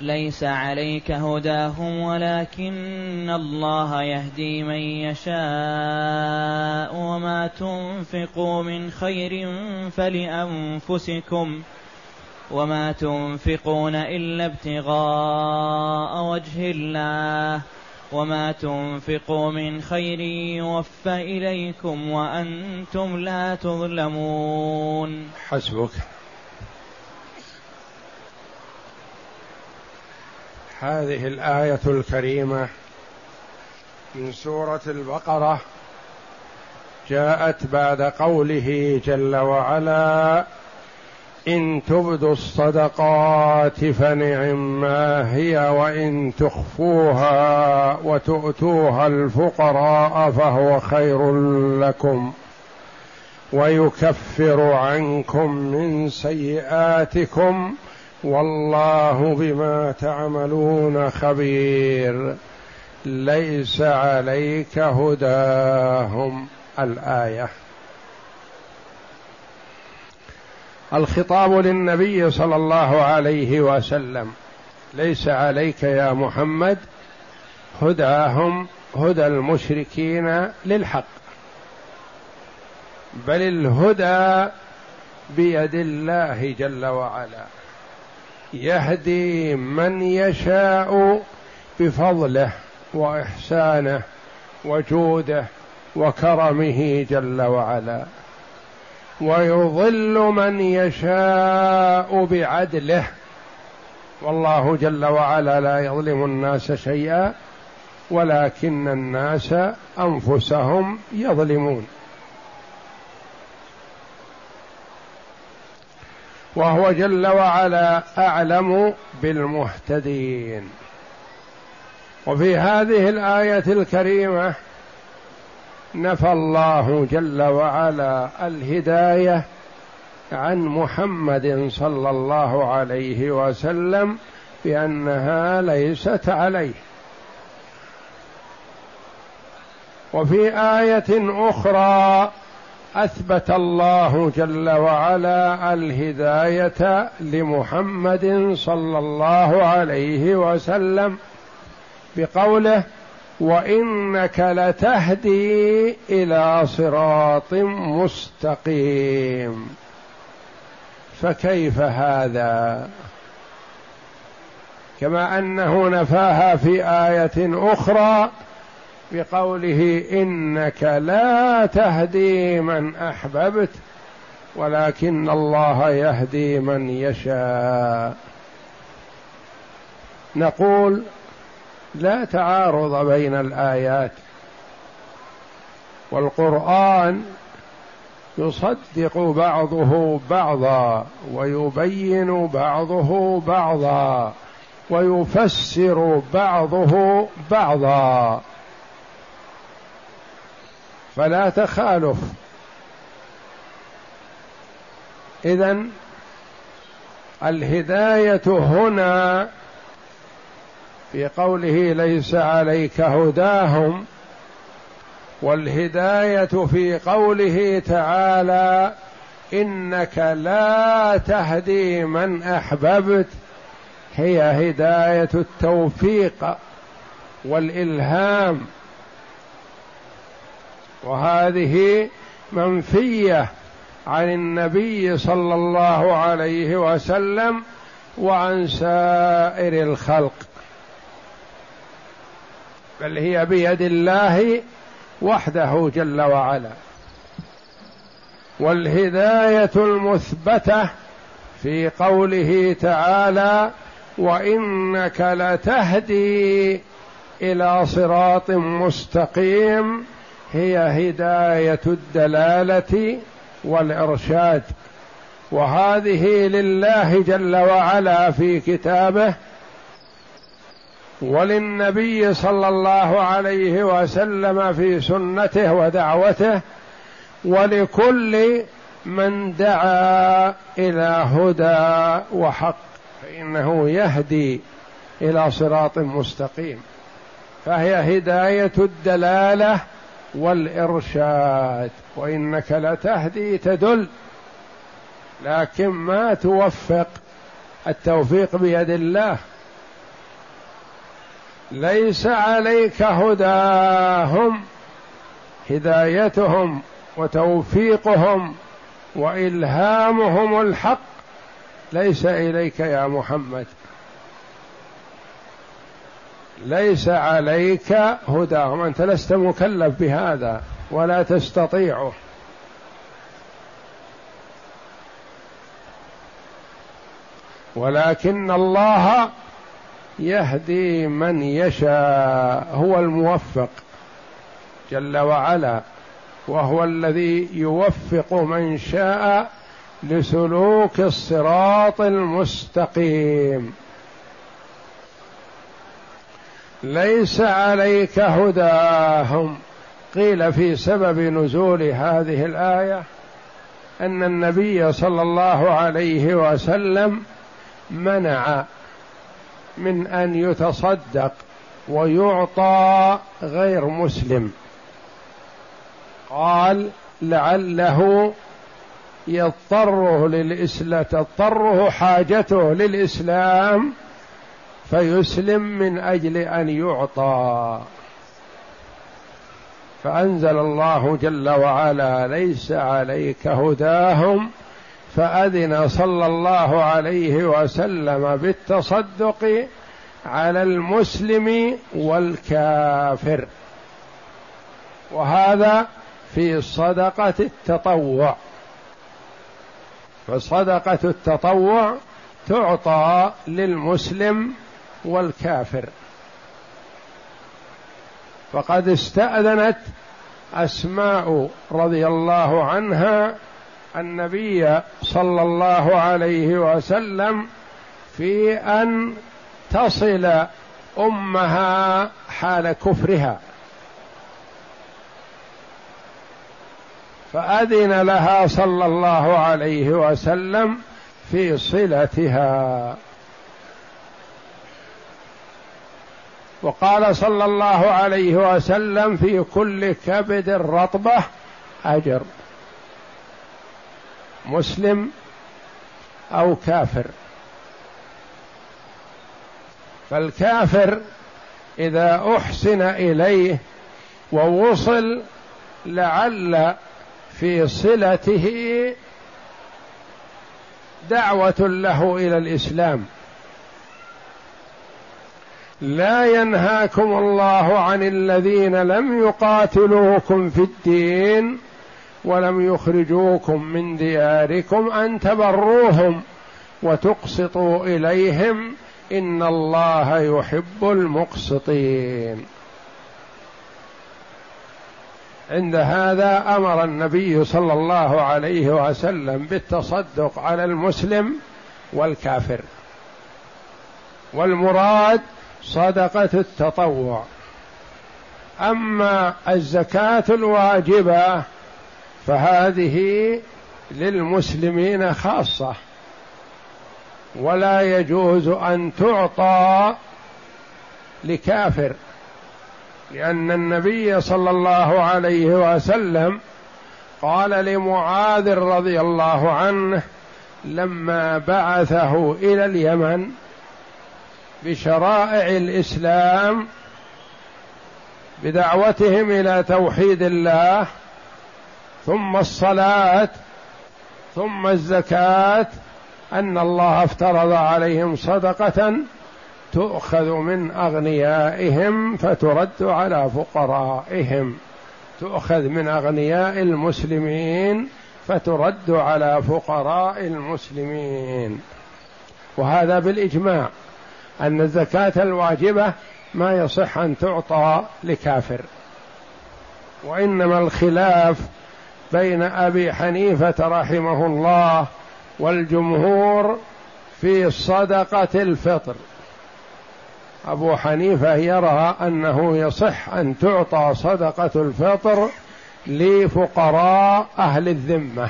ليس عليك هداهم ولكن الله يهدي من يشاء وما تنفقوا من خير فلأنفسكم وما تنفقون إلا ابتغاء وجه الله وما تنفقوا من خير يوفى إليكم وأنتم لا تظلمون. حسبك. هذه الآية الكريمة من سورة البقرة جاءت بعد قوله جل وعلا: إن تبدوا الصدقات فنعما هي وإن تخفوها وتؤتوها الفقراء فهو خير لكم ويكفر عنكم من سيئاتكم والله بما تعملون خبير. ليس عليك هداهم. الآية الخطاب للنبي صلى الله عليه وسلم. ليس عليك يا محمد هداهم، هدى المشركين للحق، بل الهدى بيد الله جل وعلا، يهدي من يشاء بفضله وإحسانه وجوده وكرمه جل وعلا، ويضل من يشاء بعدله، والله جل وعلا لا يظلم الناس شيئا ولكن الناس أنفسهم يظلمون. وهو جل وعلا أعلم بالمهتدين. وفي هذه الآية الكريمة نفى الله جل وعلا الهداية عن محمد صلى الله عليه وسلم بأنها ليست عليه. وفي آية أخرى أثبت الله جل وعلا الهداية لمحمد صلى الله عليه وسلم بقوله: وإنك لتهدي إلى صراط مستقيم. فكيف هذا؟ كما أنه نفاها في آية أخرى بقوله: إنك لا تهدي من أحببت ولكن الله يهدي من يشاء. نقول لا تعارض بين الآيات، والقرآن يصدق بعضه بعضا ويبين بعضه بعضا ويفسر بعضه بعضا، فلا تخالف. إذن الهداية هنا في قوله ليس عليك هداهم، والهداية في قوله تعالى: إنك لا تهدي من أحببت، هي هداية التوفيق والإلهام، وهذه منفية عن النبي صلى الله عليه وسلم وعن سائر الخلق، بل هي بيد الله وحده جل وعلا. والهداية المثبتة في قوله تعالى: وإنك لتهدي إلى صراط مستقيم، هي هداية الدلالة والإرشاد، وهذه لله جل وعلا في كتابه، وللنبي صلى الله عليه وسلم في سنته ودعوته، ولكل من دعا إلى هدى وحق فإنه يهدي إلى صراط مستقيم، فهي هداية الدلالة والإرشاد، وإنك لتهدي تدل، لكن ما توفق، التوفيق بيد الله، ليس عليك هداهم، هدايتهم وتوفيقهم وإلهامهم الحق ليس إليك يا محمد، ليس عليك هداهم، أنت لست مكلف بهذا ولا تستطيعه. ولكن الله يهدي من يشاء، هو الموفق جل وعلا، وهو الذي يوفق من شاء لسلوك الصراط المستقيم. ليس عليك هداهم. قيل في سبب نزول هذه الآية أن النبي صلى الله عليه وسلم منع من أن يتصدق ويعطى غير مسلم، قال لعله تضطره حاجته للإسلام فيسلم من أجل أن يعطى، فأنزل الله جل وعلا ليس عليك هداهم، فأذن صلى الله عليه وسلم بالتصدق على المسلم والكافر، وهذا في صدقة التطوع، فصدقة التطوع تعطى للمسلم والكافر. فقد استأذنت أسماء رضي الله عنها النبي صلى الله عليه وسلم في أن تصل أمها حال كفرها، فأذن لها صلى الله عليه وسلم في صلتها. وقال صلى الله عليه وسلم في كل كبد رطبة أجر، مسلم أو كافر. فالكافر إذا أحسن إليه ووصل لعل في صلته دعوة له إلى الإسلام. لا ينهاكم الله عن الذين لم يقاتلوكم في الدين ولم يخرجوكم من دياركم أن تبروهم وتقسطوا إليهم إن الله يحب المقسطين. عند هذا أمر النبي صلى الله عليه وسلم بالتصدق على المسلم والكافر، والمراد صدقة التطوع. أما الزكاة الواجبة فهذه للمسلمين خاصة، ولا يجوز أن تعطى لكافر، لأن النبي صلى الله عليه وسلم قال لمعاذ رضي الله عنه لما بعثه إلى اليمن بشرائع الإسلام بدعوتهم إلى توحيد الله ثم الصلاة ثم الزكاة، أن الله افترض عليهم صدقة تؤخذ من أغنيائهم فترد على فقرائهم، تؤخذ من أغنياء المسلمين فترد على فقراء المسلمين. وهذا بالإجماع أن الزكاة الواجبة ما يصح أن تعطى لكافر، وإنما الخلاف بين أبي حنيفة رحمه الله والجمهور في صدقة الفطر، أبو حنيفة يرى أنه يصح أن تعطى صدقة الفطر لفقراء أهل الذمة.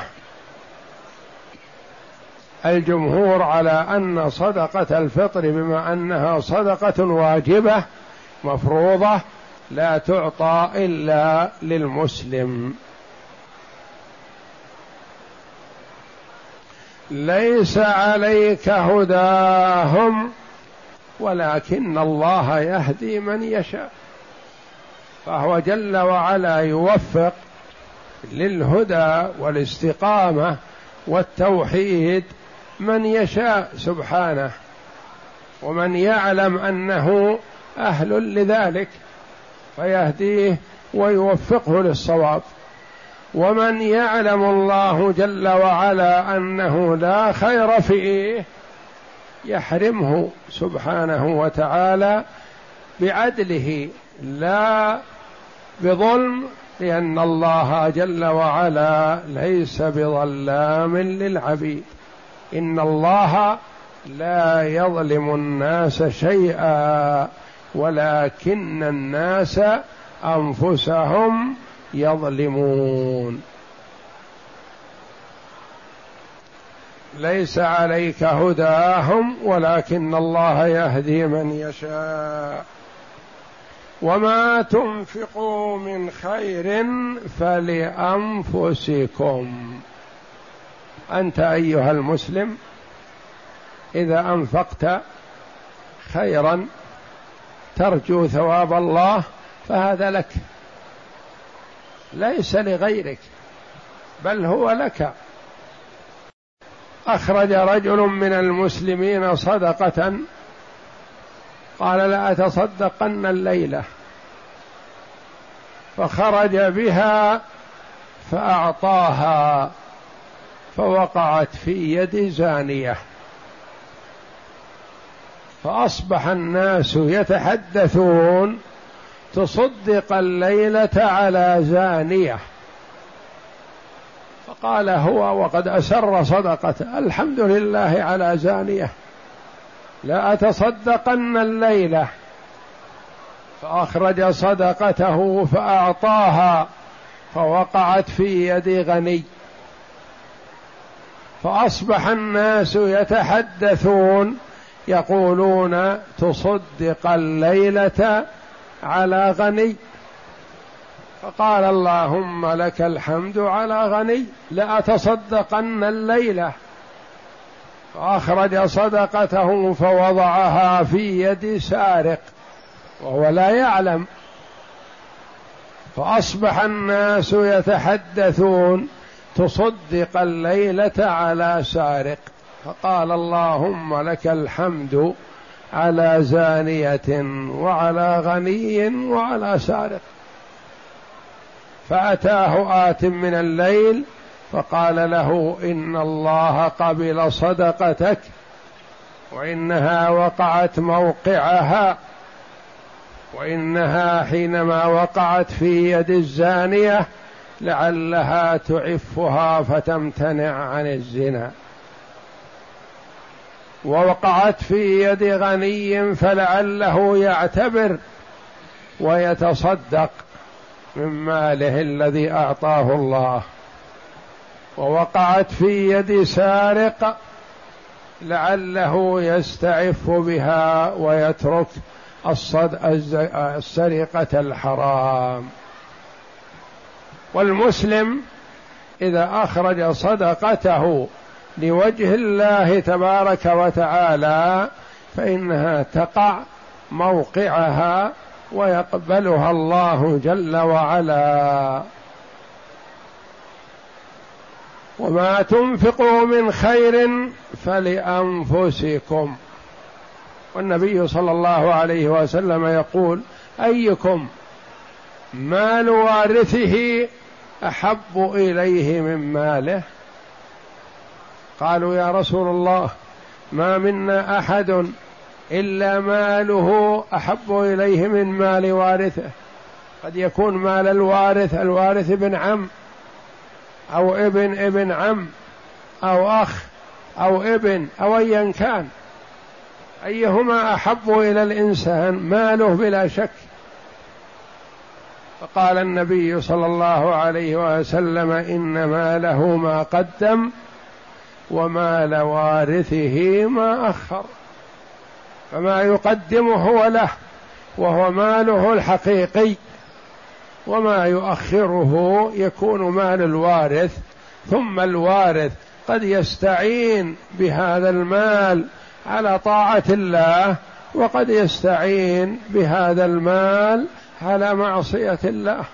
الجمهور على أن صدقة الفطر بما أنها صدقة واجبة مفروضة لا تعطى إلا للمسلم. ليس عليك هداهم ولكن الله يهدي من يشاء، فهو جل وعلا يوفق للهدى والاستقامة والتوحيد من يشاء سبحانه، ومن يعلم أنه أهل لذلك فيهديه ويوفقه للصواب، ومن يعلم الله جل وعلا أنه لا خير فيه يحرمه سبحانه وتعالى بعدله لا بظلم، لأن الله جل وعلا ليس بظلام للعبيد، إن الله لا يظلم الناس شيئا ولكن الناس أنفسهم يظلمون. ليس عليك هداهم ولكن الله يهدي من يشاء، وما تنفقوا من خير فلأنفسكم. أنت أيها المسلم إذا أنفقت خيرا ترجو ثواب الله فهذا لك ليس لغيرك، بل هو لك. أخرج رجل من المسلمين صدقة قال لأتصدقن الليلة، فخرج بها فأعطاها فوقعت في يد زانية، فأصبح الناس يتحدثون تصدق الليلة على زانية، فقال هو وقد أسر صدقته الحمد لله على زانية، لأتصدقن الليلة، فأخرج صدقته فأعطاها فوقعت في يد غني، فأصبح الناس يتحدثون يقولون تصدق الليلة على غني، فقال اللهم لك الحمد على غني لأتصدقن الليلة، فأخرج صدقته فوضعها في يد سارق وهو لا يعلم، فأصبح الناس يتحدثون تصدق الليلة على سارق، فقال اللهم لك الحمد على زانية وعلى غني وعلى سارق، فأتاه آت من الليل فقال له إن الله قبل صدقتك وإنها وقعت موقعها، وإنها حينما وقعت في يد الزانية لعلها تعفها فتمتنع عن الزنا، ووقعت في يد غني فلعله يعتبر ويتصدق من ماله الذي أعطاه الله، ووقعت في يد سارق لعله يستعف بها ويترك السرقة الحرام. والمسلم إذا أخرج صدقته لوجه الله تبارك وتعالى فإنها تقع موقعها ويقبلها الله جل وعلا. وما تنفقوا من خير فلأنفسكم، والنبي صلى الله عليه وسلم يقول أيكم مال وارثه أحب إليه من ماله؟ قالوا يا رسول الله ما منا أحد إلا ماله أحب إليه من مال وارثه، قد يكون مال الوارث ابن عم أو ابن ابن عم أو أخ أو ابن أو أيا كان، أيهما أحب إلى الإنسان؟ ماله بلا شك. فقال النبي صلى الله عليه وسلم: إنما له ما قدم وما لوارثه ما أخر. فما يقدمه هو له وهو ماله الحقيقي، وما يؤخره يكون مال الوارث، ثم الوارث قد يستعين بهذا المال على طاعة الله، وقد يستعين بهذا المال على معصية الله.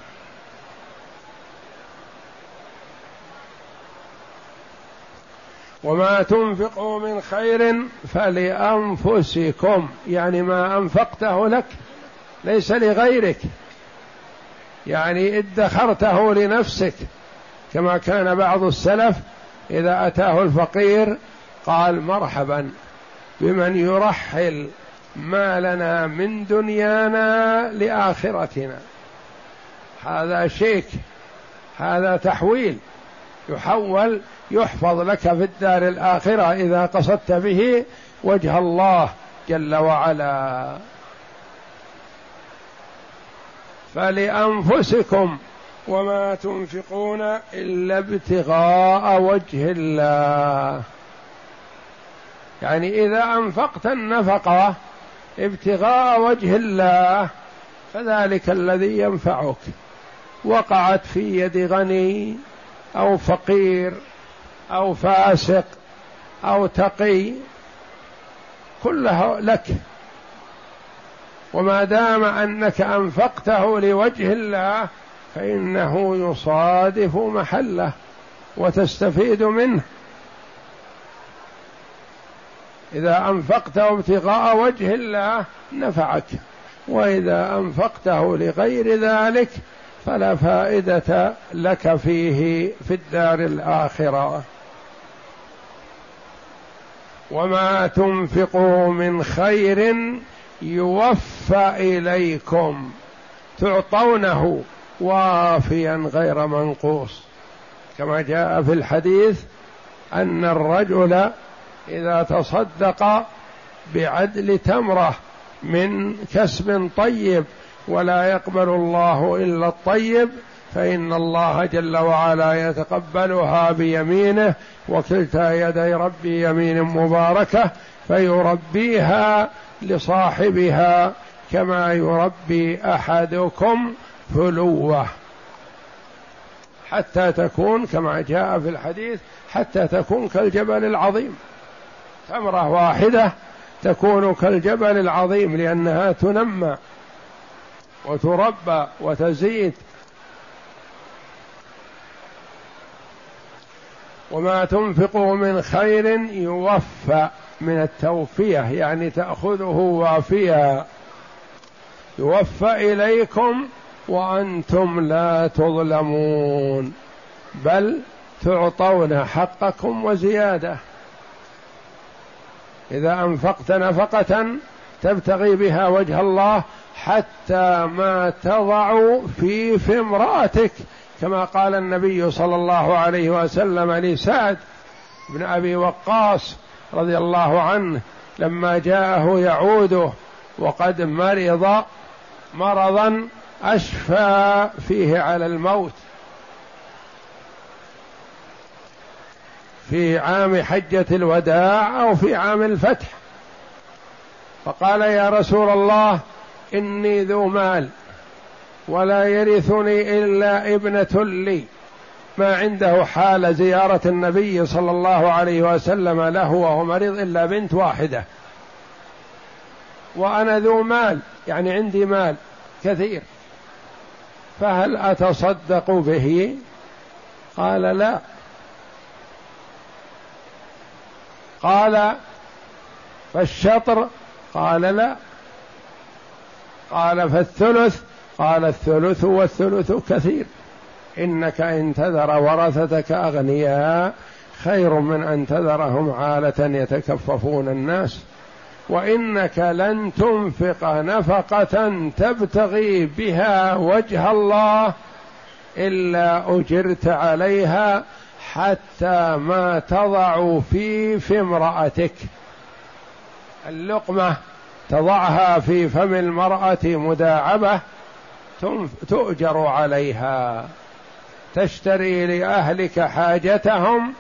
وما تنفقوا من خير فلأنفسكم، يعني ما أنفقته لك ليس لغيرك، يعني ادخرته لنفسك، كما كان بعض السلف إذا أتاه الفقير قال: مرحبا بمن يرحل مالنا من دنيانا لآخرتنا. هذا شيك، هذا تحويل، يحول، يحفظ لك في الدار الآخرة إذا قصدت به وجه الله جل وعلا. فلأنفسكم وما تنفقون إلا ابتغاء وجه الله، يعني إذا أنفقت النفقة ابتغاء وجه الله فذلك الذي ينفعك، وقعت في يد غني أو فقير أو فاسق أو تقي، كلها لك. وما دام أنك أنفقته لوجه الله فإنه يصادف محله وتستفيد منه. إذا أنفقته ابتغاء وجه الله نفعك، وإذا أنفقته لغير ذلك فلا فائدة لك فيه في الدار الآخرة. وما تنفقوا من خير يوفى إليكم تعطونه وافيا غير منقوص، كما جاء في الحديث أن الرجل إذا تصدق بعدل تمرة من كسب طيب ولا يقبل الله إلا الطيب فإن الله جل وعلا يتقبلها بيمينه، وكلتا يدي ربي يمين مباركة، فيربيها لصاحبها كما يربي أحدكم فلوه، حتى تكون كما جاء في الحديث حتى تكون كالجبل العظيم، تمرة واحدة تكون كالجبل العظيم لأنها تنمى وتربى وتزيد. وما تنفقوا من خير يوفى، من التوفية يعني تأخذه وافيا، يوفى إليكم وأنتم لا تظلمون، بل تعطون حقكم وزيادة. إذا أنفقت نفقة تبتغي بها وجه الله حتى ما تضع في فمراتك، كما قال النبي صلى الله عليه وسلم لسعد بن أبي وقاص رضي الله عنه لما جاءه يعوده وقد مرض مرضا أشفى فيه على الموت في عام حجة الوداع أو في عام الفتح، فقال: يا رسول الله إني ذو مال ولا يرثني إلا ابنة لي. ما عنده حال زيارة النبي صلى الله عليه وسلم له وهو مريض إلا بنت واحدة، وأنا ذو مال يعني عندي مال كثير، فهل أتصدق به؟ قال: لا. قال: فالشطر؟ قال: لا. قال: فالثلث؟ قال: الثلث والثلث كثير، إنك إن تذر ورثتك أغنياء خير من أن تذرهم عالة يتكففون الناس، وإنك لن تنفق نفقة تبتغي بها وجه الله إلا أجرت عليها حتى ما تضع في امرأتك. اللقمة تضعها في فم المرأة مداعبة تؤجر عليها، تشتري لأهلك حاجتهم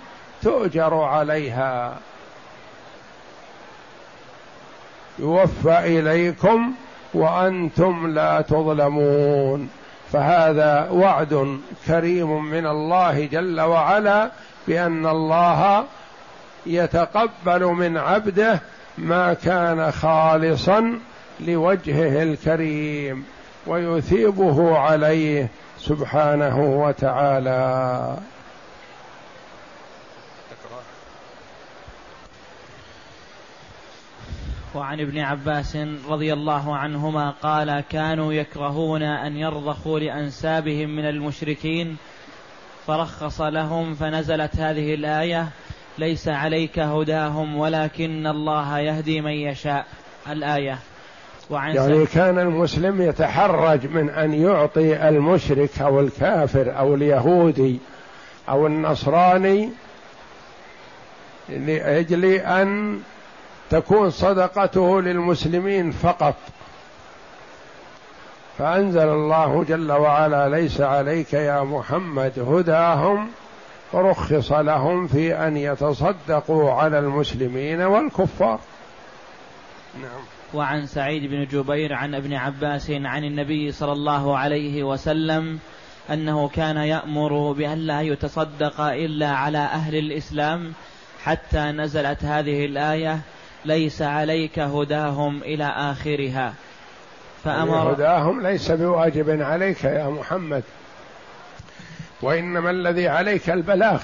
تؤجر عليها. يوفى إليكم وأنتم لا تظلمون، فهذا وعد كريم من الله جل وعلا بأن الله يتقبل من عبده ما كان خالصا لوجهه الكريم ويثيبه عليه سبحانه وتعالى. وعن ابن عباس رضي الله عنهما قال: كانوا يكرهون أن يرضخوا لأنسابهم من المشركين، فرخص لهم فنزلت هذه الآية: ليس عليك هداهم ولكن الله يهدي من يشاء الآية. يعني كان المسلم يتحرج من أن يعطي المشرك أو الكافر أو اليهودي أو النصراني، لأجل أن تكون صدقته للمسلمين فقط. فأنزل الله جل وعلا: ليس عليك يا محمد هداهم، ورخص لهم في أن يتصدقوا على المسلمين والكفار. نعم. وعن سعيد بن جبير عن ابن عباس عن النبي صلى الله عليه وسلم أنه كان يأمر بأن لا يتصدق إلا على أهل الإسلام، حتى نزلت هذه الآية: ليس عليك هداهم إلى آخرها. فأمر هداهم ليس بواجب عليك يا محمد، وإنما الذي عليك البلاغ،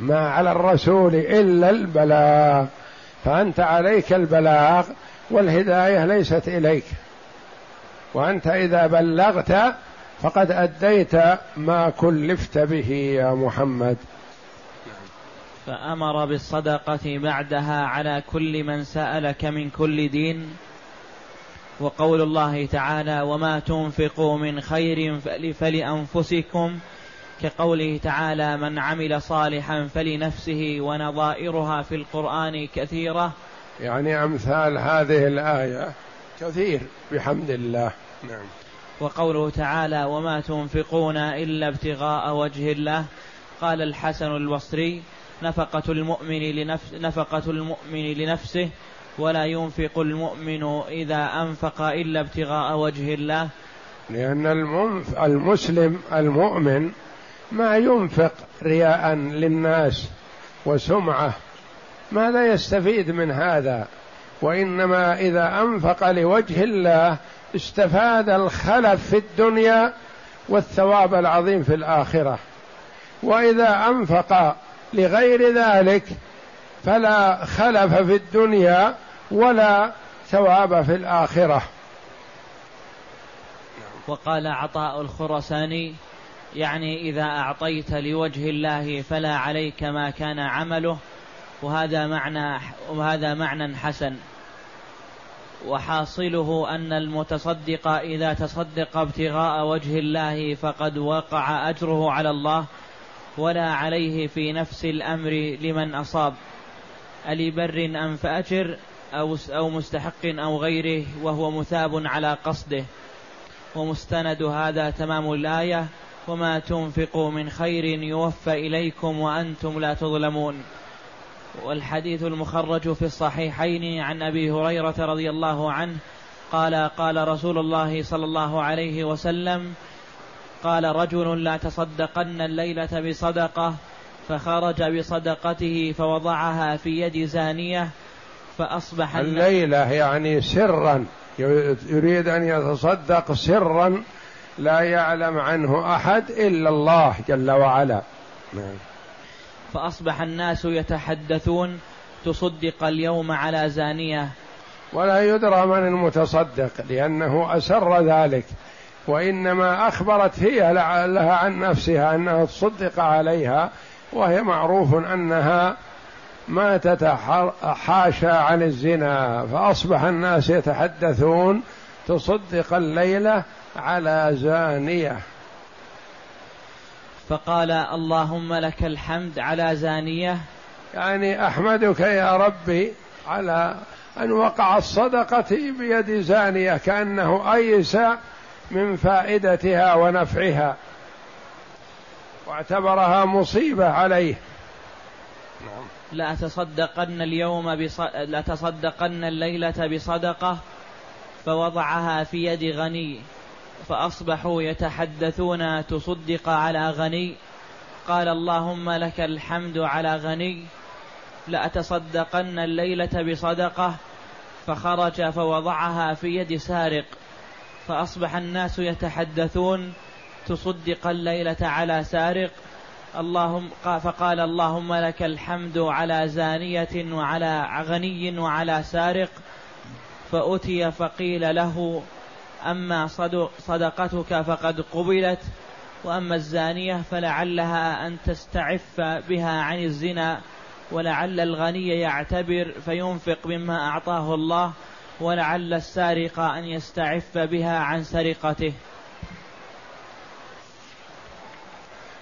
ما على الرسول إلا البلاغ، فأنت عليك البلاغ والهداية ليست إليك، وأنت إذا بلغت فقد أديت ما كلفت به يا محمد. فأمر بالصدقة بعدها على كل من سألك من كل دين، وقول الله تعالى: وما تنفقوا من خير فلأنفسكم، كقوله تعالى: من عمل صالحا فلنفسه، ونظائرها في القرآن كثيرة. يعني أمثال هذه الآية كثير بحمد الله. نعم. وقوله تعالى: وما تنفقون إلا ابتغاء وجه الله. قال الحسن البصري: نفقة المؤمن لنفسه ولا ينفق المؤمن إذا أنفق إلا ابتغاء وجه الله. لأن المسلم المؤمن ما ينفق رياء للناس وسمعة، ماذا يستفيد من هذا؟ وإنما إذا أنفق لوجه الله استفاد الخلف في الدنيا والثواب العظيم في الآخرة، وإذا أنفق لغير ذلك فلا خلف في الدنيا ولا ثواب في الآخرة. وقال عطاء الخرساني: يعني إذا أعطيت لوجه الله فلا عليك ما كان عمله. وهذا معنى حسن، وحاصله أن المتصدق إذا تصدق ابتغاء وجه الله فقد وقع أجره على الله، ولا عليه في نفس الأمر لمن أصاب، ألبر أم فأجر أو مستحق أو غيره، وهو مثاب على قصده. ومستند هذا تمام الآية: وما تنفقوا من خير يوفى إليكم وأنتم لا تظلمون. والحديث المخرج في الصحيحين عن أبي هريرة رضي الله عنه قال: قال رسول الله صلى الله عليه وسلم: قال رجل: لا تصدقن الليلة بصدقة، فخرج بصدقته فوضعها في يد زانية فأصبح الليلة، يعني سرا، يريد أن يتصدق سرا لا يعلم عنه أحد إلا الله جل وعلا. فأصبح الناس يتحدثون: تصدق اليوم على زانية، ولا يدرى من المتصدق لأنه أسر ذلك، وإنما أخبرت هي لها عن نفسها أنها تصدق عليها، وهي معروف أنها ما تتحاشى عن الزنا، فأصبح الناس يتحدثون: تصدق الليلة على زانية. فقال: اللهم لك الحمد على زانية، يعني أحمدك يا ربي على أن وقع الصدقة بيد زانية كأنه أيس من فائدتها ونفعها واعتبرها مصيبة عليه. لا تصدقن الليلة بصدقة فوضعها في يد غني فأصبحوا يتحدثون تصدق على غني، قال اللهم لك الحمد على غني. لأتصدقن الليلة بصدقة فخرج فوضعها في يد سارق فأصبح الناس يتحدثون تصدق الليلة على سارق، فقال اللهم لك الحمد على زانية وعلى غني وعلى سارق. فأتي فقيل له أما صدقتك فقد قبلت، وأما الزانية فلعلها أن تستعف بها عن الزنا، ولعل الغني يعتبر فينفق مما أعطاه الله، ولعل السارق أن يستعف بها عن سرقته.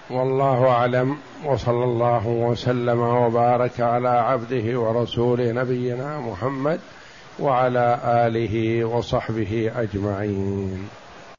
والله أعلم، وصلى الله وسلم وبارك على عبده ورسوله نبينا محمد وعلى آله وصحبه أجمعين.